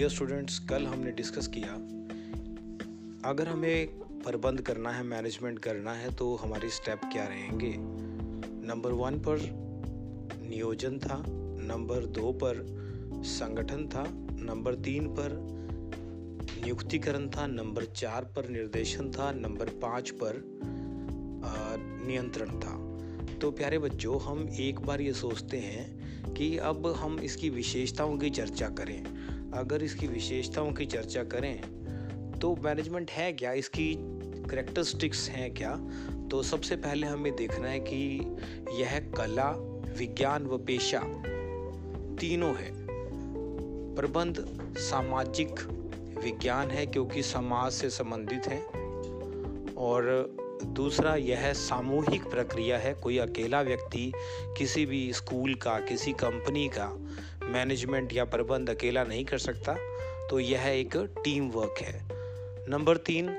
Dear students, कल हमने discuss किया अगर हमें प्रबंध करना है, मैनेजमेंट करना है तो हमारे स्टेप क्या रहेंगे। नंबर 1 पर नियोजन था, नंबर 2 पर संगठन था, नंबर 3 पर नियुक्तिकरण था, नंबर 4 पर निर्देशन था, नंबर 5 पर नियंत्रण था। तो प्यारे बच्चों, हम एक बार ये सोचते हैं कि अब हम इसकी विशेषताओं की चर्चा करें। अगर इसकी विशेषताओं की चर्चा करें तो मैनेजमेंट है क्या, इसकी करैक्टरिस्टिक्स हैं क्या। तो सबसे पहले हमें देखना है कि यह कला, विज्ञान व पेशा तीनों है। प्रबंध सामाजिक विज्ञान है क्योंकि समाज से संबंधित है, और दूसरा यह सामूहिक प्रक्रिया है। कोई अकेला व्यक्ति किसी भी स्कूल का, किसी कंपनी का मैनेजमेंट या प्रबंध अकेला नहीं कर सकता, तो यह एक टीम वर्क है। नंबर 3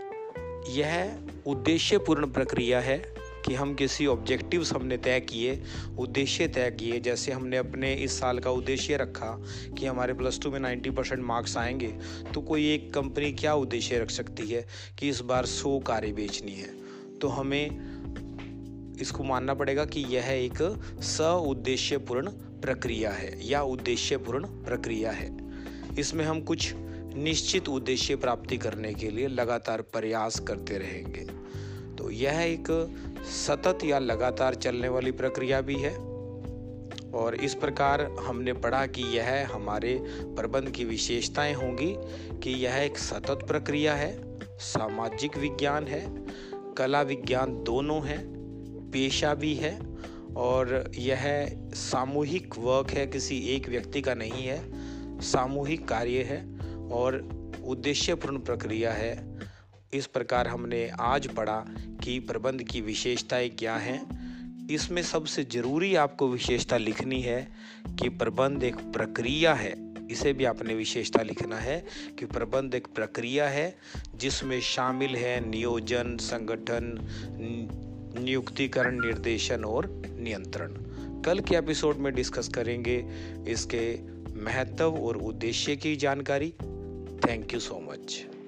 यह उद्देश्यपूर्ण प्रक्रिया है कि हम किसी ऑब्जेक्टिव्स हमने तय किए, उद्देश्य तय किए। जैसे हमने अपने इस साल का उद्देश्य रखा कि हमारे प्लस 2 में 90% मार्क्स आएंगे, तो कोई एक कंपनी क्या उद्देश्य रख सकती है कि इस बार 100 कारें बेचनी है। तो हमें इसको मानना पड़ेगा कि यह एक उद्देश्यपूर्ण प्रक्रिया है या उद्देश्यपूर्ण प्रक्रिया है। इसमें हम कुछ निश्चित उद्देश्य प्राप्ति करने के लिए लगातार प्रयास करते रहेंगे। तो यह एक सतत या लगातार चलने वाली प्रक्रिया भी है। और इस प्रकार हमने पढ़ा कि यह हमारे प्रबंध की विशेषताएं होंगी कि यह एक सतत प्रक्रिया है, सामाजिक विज्ञान है, कला विज्ञान दोनों है, पेशा भी है, और यह सामूहिक वर्क है, किसी एक व्यक्ति का नहीं है, सामूहिक कार्य है और उद्देश्यपूर्ण प्रक्रिया है। इस प्रकार हमने आज पढ़ा कि प्रबंध की विशेषताएं क्या हैं। इसमें सबसे ज़रूरी आपको विशेषता लिखनी है कि प्रबंध एक प्रक्रिया है। इसे भी आपने विशेषता लिखना है कि प्रबंध एक प्रक्रिया है जिसमें शामिल है नियोजन, संगठन, नियुक्तिकरण, निर्देशन और नियंत्रण। कल के एपिसोड में डिस्कस करेंगे इसके महत्व और उद्देश्य की जानकारी। Thank you so much.